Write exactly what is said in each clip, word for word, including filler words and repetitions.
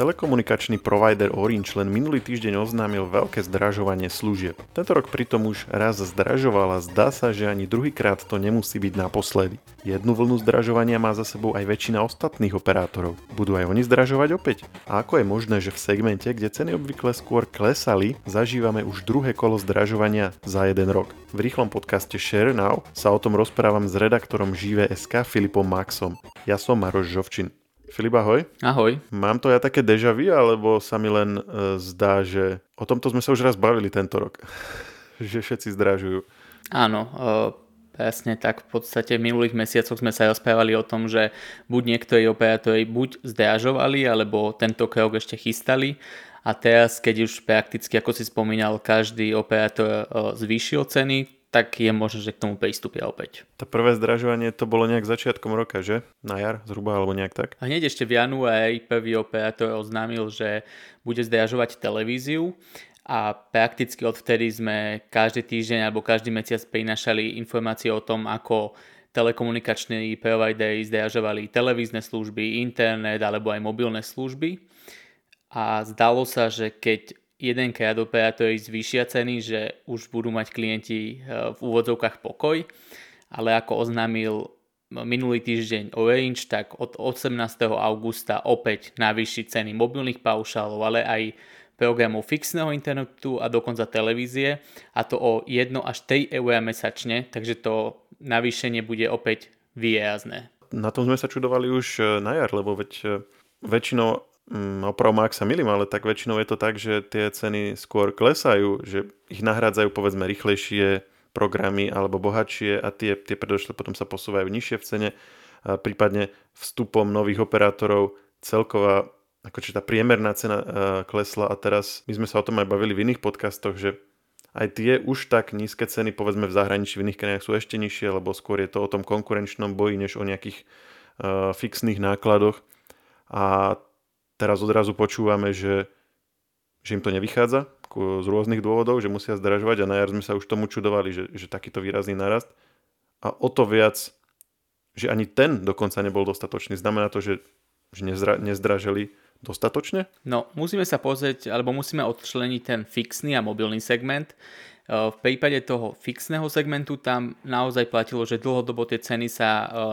Telekomunikačný provider Orange len minulý týždeň oznámil veľké zdražovanie služieb. Tento rok pritom už raz zdražovala, zdá sa, že ani druhýkrát to nemusí byť naposledy. Jednu vlnu zdražovania má za sebou aj väčšina ostatných operátorov. Budú aj oni zdražovať opäť? A ako je možné, že v segmente, kde ceny obvykle skôr klesali, zažívame už druhé kolo zdražovania za jeden rok? V rýchlom podcaste Share Now sa o tom rozprávam s redaktorom Živé.sk Filipom Maxom. Ja som Maroš Žofčin. Filip, ahoj. Ahoj. Mám to ja také déjà vu, alebo sa mi len e, zdá, že o tomto sme sa už raz bavili tento rok, že všetci zdražujú. Áno, e, presne tak. V podstate v minulých mesiacoch sme sa rozprávali o tom, že buď niektorí operátori buď zdražovali, alebo tento krok ešte chystali. A teraz, keď už prakticky, ako si spomínal, každý operátor e, zvýšil ceny, tak je možné, že k tomu pristúpia opäť. To prvé zdražovanie to bolo nejak začiatkom roka, že? Na jar zhruba, alebo nejak tak? A hneď ešte v januári prvý operátor oznámil, že bude zdražovať televíziu a prakticky odvtedy sme každý týždeň alebo každý mesiac prinášali informácie o tom, ako telekomunikační provideri zdražovali televízne služby, internet alebo aj mobilné služby. A zdalo sa, že keď jedenkrát operátori zvýšia ceny, že už budú mať klienti v úvodzovkách pokoj, ale ako oznámil minulý týždeň Orange, tak od osemnásteho augusta opäť navýši ceny mobilných paušálov, ale aj programov fixného internetu a dokonca televízie, a to o jeden až tri eurá mesačne, takže to navýšenie bude opäť výrazné. Na tom sme sa čudovali už na jar, lebo veď väčšinou opravom, ak sa milím, ale tak väčšinou je to tak, že tie ceny skôr klesajú, že ich nahrádzajú povedzme rýchlejšie programy alebo bohatšie a tie, tie predošlé potom sa posúvajú nižšie v cene, prípadne vstupom nových operátorov celková, akože tá priemerná cena klesla. A teraz my sme sa o tom aj bavili v iných podcastoch, že aj tie už tak nízke ceny povedzme v zahraničí, v iných krajinách sú ešte nižšie, lebo skôr je to o tom konkurenčnom boji, než o nejakých uh, fixných nákladoch. A teraz odrazu počúvame, že, že im to nevychádza z rôznych dôvodov, že musia zdražovať, a na jar sme sa už tomu čudovali, že, že takýto výrazný narast. A o to viac, že ani ten dokonca nebol dostatočný. Znamená to, že, že nezdra, nezdražili dostatočne? No, musíme sa pozrieť, alebo musíme odčleniť ten fixný a mobilný segment. V prípade toho fixného segmentu tam naozaj platilo, že dlhodobo tie ceny sa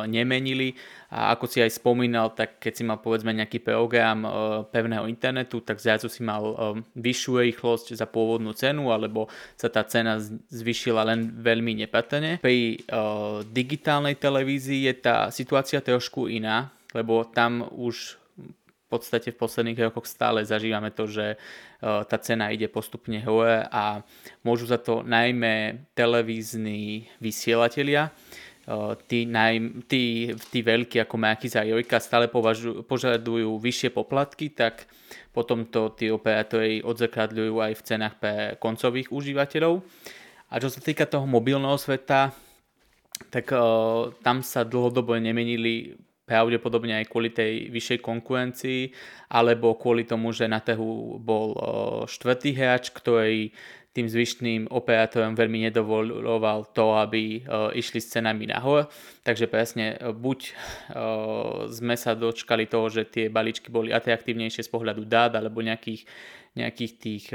nemenili, a ako si aj spomínal, tak keď si mal povedzme nejaký program pevného internetu, tak zrazu si mal vyššiu rýchlosť za pôvodnú cenu, alebo sa tá cena zvyšila len veľmi nepatrne. Pri digitálnej televízii je tá situácia trošku iná, lebo tam už v podstate v posledných rokoch stále zažívame to, že tá cena ide postupne hore a môžu za to najmä televízni vysielatelia. Tí, najmä, tí, tí veľkí ako Markíza a Jojka stále považujú, požadujú vyššie poplatky, tak potom to tí operátori odzrkadľujú aj v cenách pre koncových užívateľov. A čo sa týka toho mobilného sveta, tak tam sa dlhodobo nemenili pravdepodobne aj kvôli tej vyššej konkurencii, alebo kvôli tomu, že na trhu bol štvrtý hráč, ktorý tým zvyšným operátorom veľmi nedovoloval to, aby išli s cenami nahor. Takže presne, buď sme sa dočkali toho, že tie balíčky boli atraktívnejšie z pohľadu dát, alebo nejakých, nejakých tých,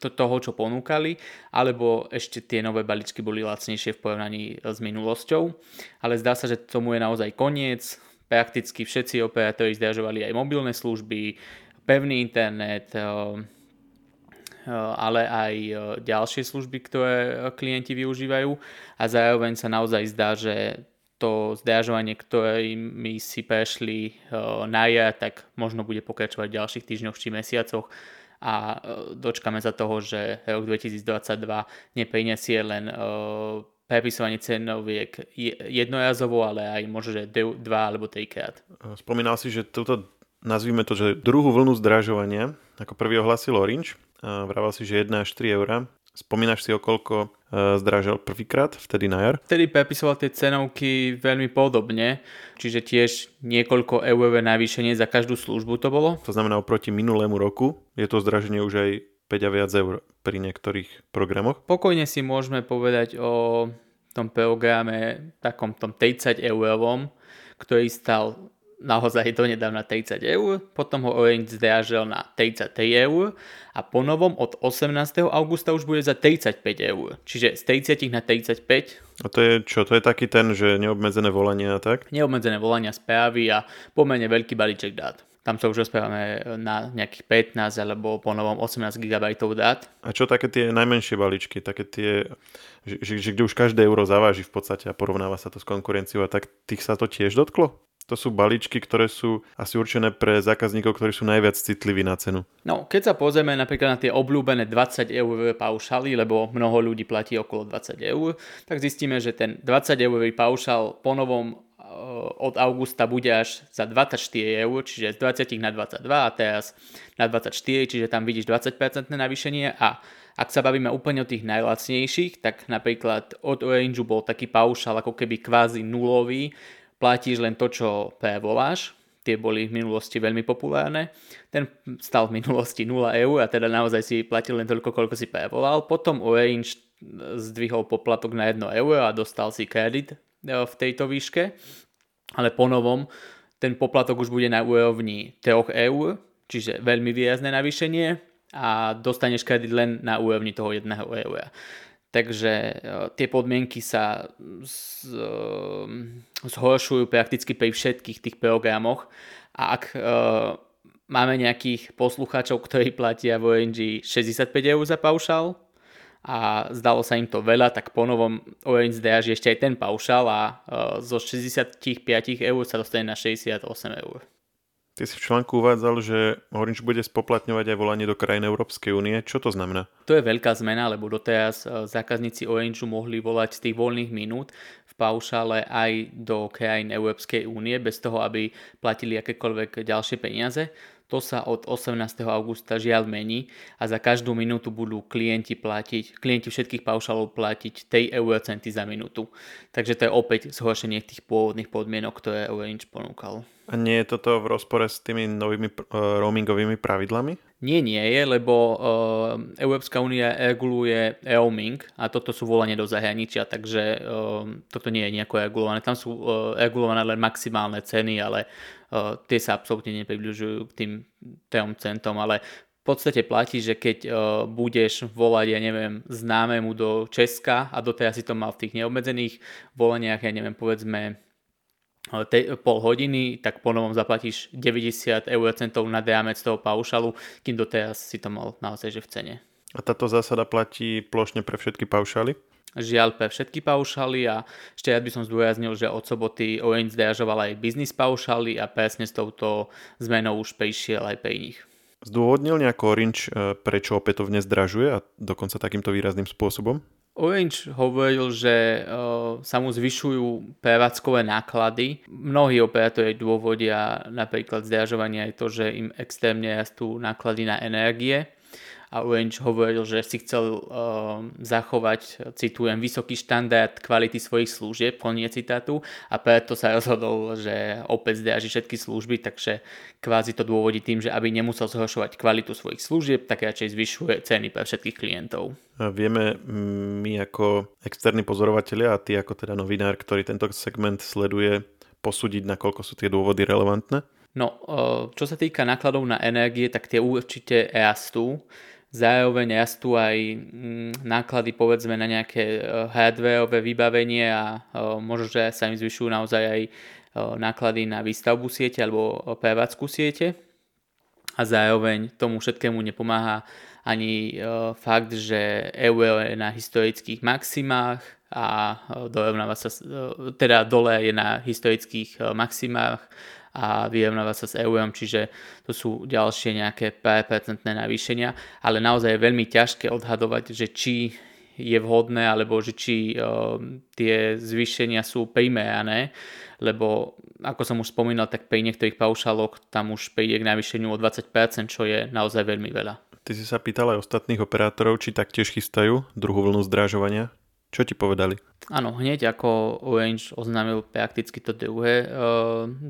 toho, čo ponúkali, alebo ešte tie nové balíčky boli lacnejšie v porovnaní s minulosťou. Ale zdá sa, že tomu je naozaj koniec. Prakticky všetci operátori zdražovali aj mobilné služby, pevný internet, ale aj ďalšie služby, ktoré klienti využívajú, a zároveň sa naozaj zdá, že to zdražovanie, ktorými si prešli na jar, tak možno bude pokračovať v ďalších týždňoch či mesiacoch a dočkame sa toho, že rok dvetisícdvadsaťdva neprinesie len prepisovanie cenoviek jednorazovo, ale aj možno dva alebo trikrát. Spomínal si, že túto, nazvíme to, že druhú vlnu zdražovania, ako prvý ohlasil Orange, vraval si, že jeden až tri eurá. Spomínaš si, o koľko zdražil prvýkrát, vtedy na jar? Vtedy prepisoval tie cenovky veľmi podobne, čiže tiež niekoľko eurové navýšenie za každú službu to bolo. To znamená, oproti minulému roku je to zdraženie už aj päť a viac eur pri niektorých programoch. Pokojne si môžeme povedať o tom programe takom tom tridsať eurovom, ktorý stal naozaj donedávna tridsať eur, potom ho Orange zdražil na tridsaťtri eur a ponovom od osemnásteho augusta už bude za tridsaťpäť eur. Čiže z tridsať na tridsaťpäť. A to je čo? To je taký ten, že neobmedzené volania a tak? Neobmedzené volania, správy a pomerne veľký balíček dát. Tam sa už rozprávame na nejakých pätnásť alebo ponovom osemnásť gigabajtov dát. A čo také tie najmenšie balíčky? Také tie, že, že, že kde už každé euro zaváži v podstate a porovnáva sa to s konkurenciou a tak, tých sa to tiež dotklo? To sú balíčky, ktoré sú asi určené pre zákazníkov, ktorí sú najviac citliví na cenu. No, keď sa pozrieme napríklad na tie obľúbené dvadsať eurové paušály, lebo mnoho ľudí platí okolo dvadsať eur, tak zistíme, že ten dvadsať eurový paušál ponovom od augusta bude až za dvadsaťštyri eur, čiže z dvadsať na dvadsaťdva a teraz na dvadsaťštyri, čiže tam vidíš dvadsať percent navýšenie. A ak sa bavíme úplne o tých najlacnejších, tak napríklad od Orange bol taký paušál ako keby kvázi nulový, platíš len to, čo prevoláš, tie boli v minulosti veľmi populárne, ten stal v minulosti nula eur a teda naozaj si platil len toľko, koľko si prevolal. Potom Orange zdvihol poplatok na jedno euro a dostal si kredit v tejto výške, ale ponovom ten poplatok už bude na úrovni tri eur, čiže veľmi výrazné navýšenie a dostaneš kredit len na úrovni toho jedného eura. Takže tie podmienky sa z, zhoršujú prakticky pri všetkých tých programoch a ak e, máme nejakých poslucháčov, ktorí platia v Orange šesťdesiatpäť eur za paušál a zdalo sa im to veľa, tak ponovom Orange zdraží ešte aj ten paušál a e, zo šesťdesiatpäť eur sa dostane na šesťdesiatosem eur. Ty si v článku uvádzal, že Orange bude spoplatňovať aj volanie do krajín Európskej únie. Čo to znamená? To je veľká zmena, lebo doteraz zákazníci Orange mohli volať z tých voľných minút v paušále aj do krajín Európskej únie, bez toho, aby platili akékoľvek ďalšie peniaze. To sa od osemnásteho augusta žiaľ mení a za každú minútu budú klienti platiť, klienti všetkých paušálov platiť tri eurocenty za minútu. Takže to je opäť zhoršenie tých pôvodných podmienok, ktoré Orange ponúkal. A nie je toto v rozpore s tými novými uh, roamingovými pravidlami? Nie, nie je, lebo uh, Európska únia reguluje roaming a toto sú volanie do zahraničia, takže uh, toto nie je nejako regulované. Tam sú uh, regulované len maximálne ceny, ale uh, tie sa absolútne nepribližujú k tým tri centom, ale v podstate platí, že keď uh, budeš volať, ja neviem, známemu do Česka a doteraz si to mal v tých neobmedzených volaniach, ja neviem, povedzme Tej, pol hodiny, tak ponovom zaplatíš deväťdesiat eurocentov na diamec toho paušalu, kým doteraz si to mal naozaj že v cene. A táto zásada platí plošne pre všetky paušály? Žiaľ pre všetky paušály a ešte ja by som zdôraznil, že od soboty Orange zdražoval aj biznis paušály a presne s touto zmenou už prišiel aj pre nich. Zdôvodnil nejako Orange, prečo opätovne zdražuje a dokonca takýmto výrazným spôsobom? Orange hovoril, že uh, sa mu zvyšujú prevádzkové náklady. Mnohí operátori dôvodia napríklad zdražovanie aj to, že im extrémne rastú náklady na energie. A Orange hovoril, že si chcel uh, zachovať, citujem, vysoký štandard kvality svojich služieb, koniec citátu, a preto sa rozhodol, že opäť zdraží všetky služby, takže kvázi to dôvodí tým, že aby nemusel zhoršovať kvalitu svojich služieb, tak radšej zvyšuje ceny pre všetkých klientov. Vieme my ako externí pozorovatelia a ty ako teda novinár, ktorý tento segment sleduje, posúdiť, nakoľko sú tie dôvody relevantné? No, čo sa týka nákladov na energie, tak tie určite rastú. Zároveň rastú aj náklady povedzme na nejaké hardwareové vybavenie a možno, že sa im zvyšujú naozaj aj náklady na výstavbu siete alebo prevádzku siete. A zároveň tomu všetkému nepomáha ani fakt, že euro je na historických maximách a dorovnáva sa, teda dole je na historických maximách a vyrovnáva sa s eurom, čiže to sú ďalšie nejaké percentné navýšenia, ale naozaj je veľmi ťažké odhadovať, že či je vhodné, alebo že či uh, tie zvýšenia sú primerané, lebo ako som už spomínal, tak pri niektorých paušáloch tam už príde k navýšeniu o dvadsať percent, čo je naozaj veľmi veľa. Ty si sa pýtal aj ostatných operátorov, či taktiež chystajú druhú vlnu zdražovania? Čo ti povedali? Áno, hneď ako Orange oznámil prakticky to druhé e,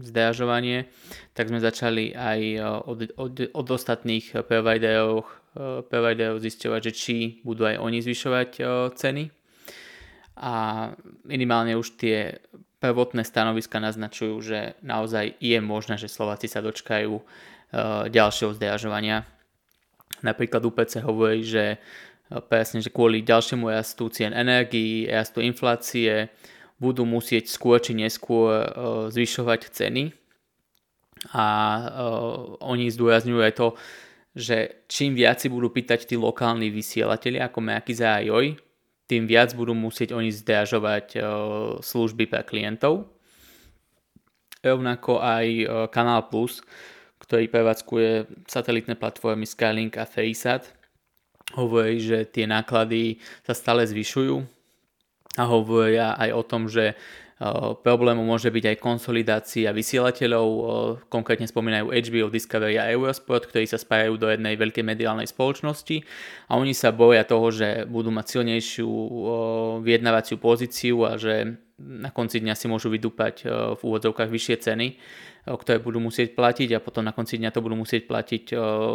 zdražovanie, tak sme začali aj od, od, od ostatných providerov, e, providerov zisťovať, že či budú aj oni zvyšovať e, ceny. A minimálne už tie prvotné stanoviska naznačujú, že naozaj je možné, že Slováci sa dočkajú e, ďalšieho zdražovania. Napríklad U P C hovorí, že e, presne, že kvôli ďalšiemu rastu cien energií, rastu inflácie budú musieť skôr či neskôr e, zvyšovať ceny. A e, oni zdôrazňujú aj to, že čím viac si budú pýtať tí lokálni vysielatelia ako Markíza a Joj, tým viac budú musieť oni zdražovať služby pre klientov. Rovnako aj Canal plus, ktorý prevádzkuje satelitné platformy Skylink a FreeSat, hovorí, že tie náklady sa stále zvyšujú a hovoria aj o tom, že problémom môže byť aj konsolidácia vysielateľov, konkrétne spomínajú H B O, Discovery a Eurosport, ktorí sa spájajú do jednej veľkej mediálnej spoločnosti a oni sa boja toho, že budú mať silnejšiu vyjednávaciu pozíciu a že na konci dňa si môžu vydúpať v úvodzovkách vyššie ceny, ktoré budú musieť platiť a potom na konci dňa to budú musieť platiť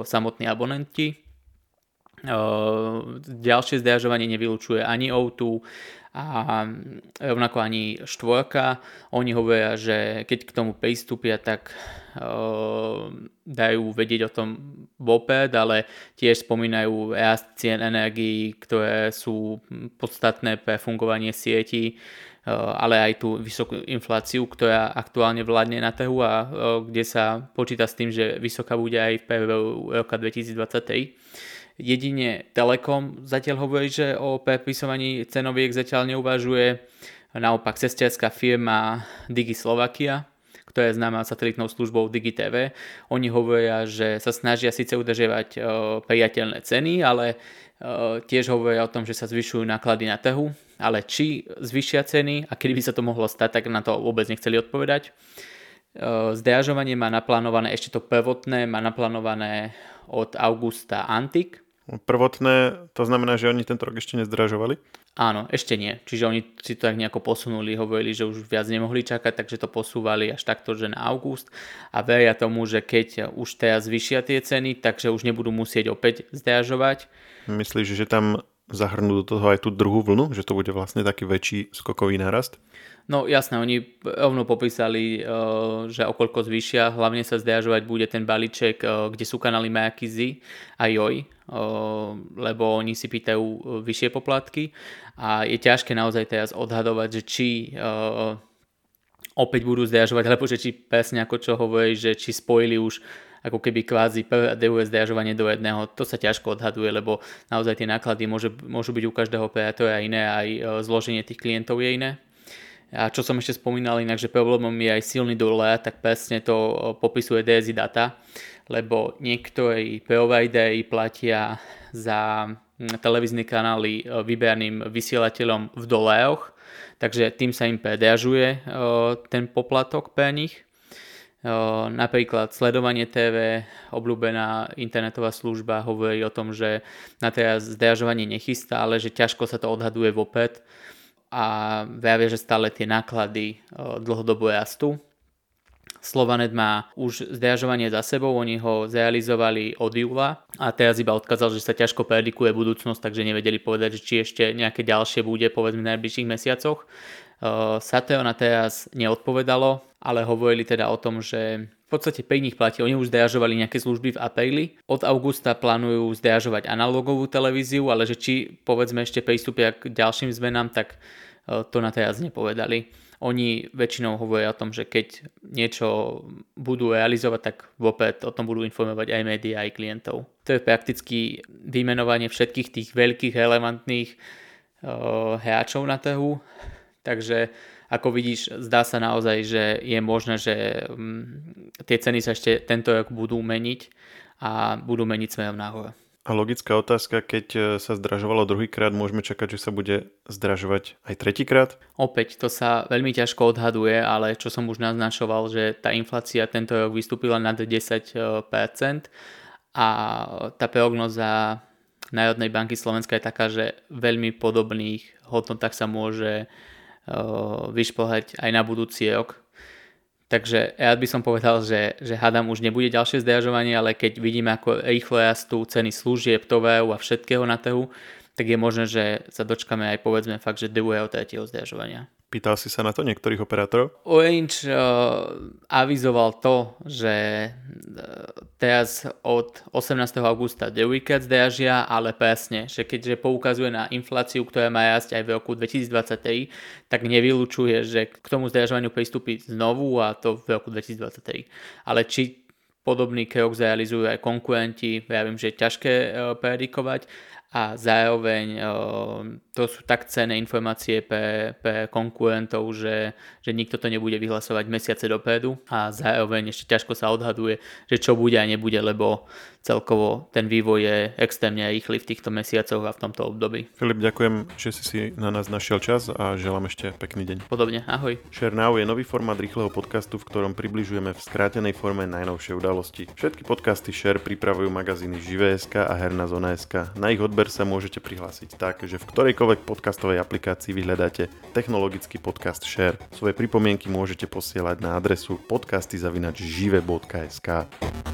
samotní abonenti. Ďalšie zdražovanie nevylučuje ani O dva a rovnako ani Štvorka. Oni hovoria, že keď k tomu pristúpia, tak uh, dajú vedieť o tom vopred, ale tiež spomínajú rast cien energií, ktoré sú podstatné pre fungovanie sieti, uh, ale aj tú vysokú infláciu, ktorá aktuálne vládne na trhu a uh, kde sa počíta s tým, že vysoká bude aj v priebehu roka dvetisíctridsaťtri. Jedine Telekom zatiaľ hovorí, že o prepisovaní cenoviek zatiaľ neuvažuje. Naopak sestiarská firma Digi Slovakia, ktorá je známa satelitnou službou Digi té vé, oni hovoria, že sa snažia síce udržiavať e, priateľné ceny, ale e, tiež hovoria o tom, že sa zvyšujú náklady na trhu. Ale či zvyšia ceny a kedy by sa to mohlo stať, tak na to vôbec nechceli odpovedať. E, zdražovanie má naplánované, ešte to prvotné, má naplánované od augusta Antik. Prvotné, to znamená, že oni tento rok ešte nezdražovali? Áno, ešte nie. Čiže oni si to tak nejako posunuli, hovorili, že už viac nemohli čakať, takže to posúvali až takto, že na august. A veria tomu, že keď už teraz zvyšia tie ceny, takže už nebudú musieť opäť zdražovať. Myslíš, že tam zahrnú do toho aj tú druhú vlnu? Že to bude vlastne taký väčší skokový nárast? No jasné, oni rovno popísali, že okoľko zvýšia. Hlavne sa zdražovať bude ten balíček, kde sú kanály Markízy a Joj, lebo oni si pýtajú vyššie poplatky a je ťažké naozaj teraz odhadovať, že či opäť budú zdražovať, alebo že či presne ako čo hovorí, že či spojili už ako keby kvázi prvé a druhé zdražovanie do jedného, to sa ťažko odhaduje, lebo naozaj tie náklady môže, môžu byť u každého operátora iné, aj zloženie tých klientov je iné. A čo som ešte spomínal inak, že problémom je aj silný dolar, tak presne to popisuje D S I data, lebo niektorí provideri platia za televízne kanály vybraným vysielateľom v dolároch, takže tým sa im predražuje ten poplatok pre nich. Napríklad sledovanie té vé, obľúbená internetová služba, hovorí o tom, že na teraz zdražovanie nechystá, ale že ťažko sa to odhaduje vopred a vravia, že stále tie náklady dlhodobo rastú. Slovanet má už zdražovanie za sebou, oni ho zrealizovali od júla a teraz iba odkázal, že sa ťažko predikuje budúcnosť, takže nevedeli povedať, či ešte nejaké ďalšie bude povedzme v najbližších mesiacoch. Sateona teraz neodpovedalo, ale hovorili teda o tom, že v podstate pri nich platí. Oni už zdražovali nejaké služby v apríli. Od augusta plánujú zdražovať analogovú televíziu, ale že či povedzme ešte pristúpia k ďalším zmenám, tak to na teraz nepovedali. Oni väčšinou hovoria o tom, že keď niečo budú realizovať, tak vopred o tom budú informovať aj médiá, aj klientov. To je prakticky vymenovanie všetkých tých veľkých relevantných uh, hráčov na trhu. Takže ako vidíš, zdá sa naozaj, že je možné, že tie ceny sa ešte tento rok budú meniť a budú meniť smerom nahor. A logická otázka, keď sa zdražovalo druhýkrát, môžeme čakať, že sa bude zdražovať aj tretíkrát? Opäť, to sa veľmi ťažko odhaduje, ale čo som už naznačoval, že tá inflácia tento rok vystúpila nad desať percent a tá prognoza Národnej banky Slovenska je taká, že veľmi podobných hodnotách sa môže vyšplhať aj na budúci rok. Takže ja by som povedal, že, že hádam už nebude ďalšie zdražovanie, ale keď vidíme, ako rýchlo rastú ceny služieb, tovaru a všetkého na trhu, tak je možné, že sa dočkáme aj povedzme fakt, že druhého, tretieho zdražovania. Pýtal si sa na to niektorých operátorov? Orange uh, avizoval to, že uh, teraz od osemnásteho augusta devíkec dražia, ale presne, že keďže poukazuje na infláciu, ktorá má rásť aj v roku dvetisícdvadsaťtri, tak nevylučuje, že k tomu zdražovaniu pristúpi znovu, a to v roku dvetisícdvadsaťtri. Ale či podobný krok zrealizujú aj konkurenti, ja viem, že je ťažké uh, predikovať. A zároveň to sú tak cenné informácie pre, pre konkurentov, že, že nikto to nebude vyhlasovať mesiace dopredu, a zároveň ešte ťažko sa odhaduje, že čo bude a nebude, lebo celkovo ten vývoj je extrémne rýchly v týchto mesiacoch a v tomto období. Filip, ďakujem, že si si na nás našiel čas a želám ešte pekný deň. Podobne, ahoj. Share Now je nový formát rýchleho podcastu, v ktorom približujeme v skrátenej forme najnovšie udalosti. Všetky podcasty Share pripravujú magazíny Živé.sk a Herná zóna.sk. Na ich odber sa môžete prihlásiť tak, že v ktorejkoľvek podcastovej aplikácii vyhľadáte technologický podcast Share. Svoje pripomienky môžete posielať na adresu podcasty zavináč žive bodka es ká.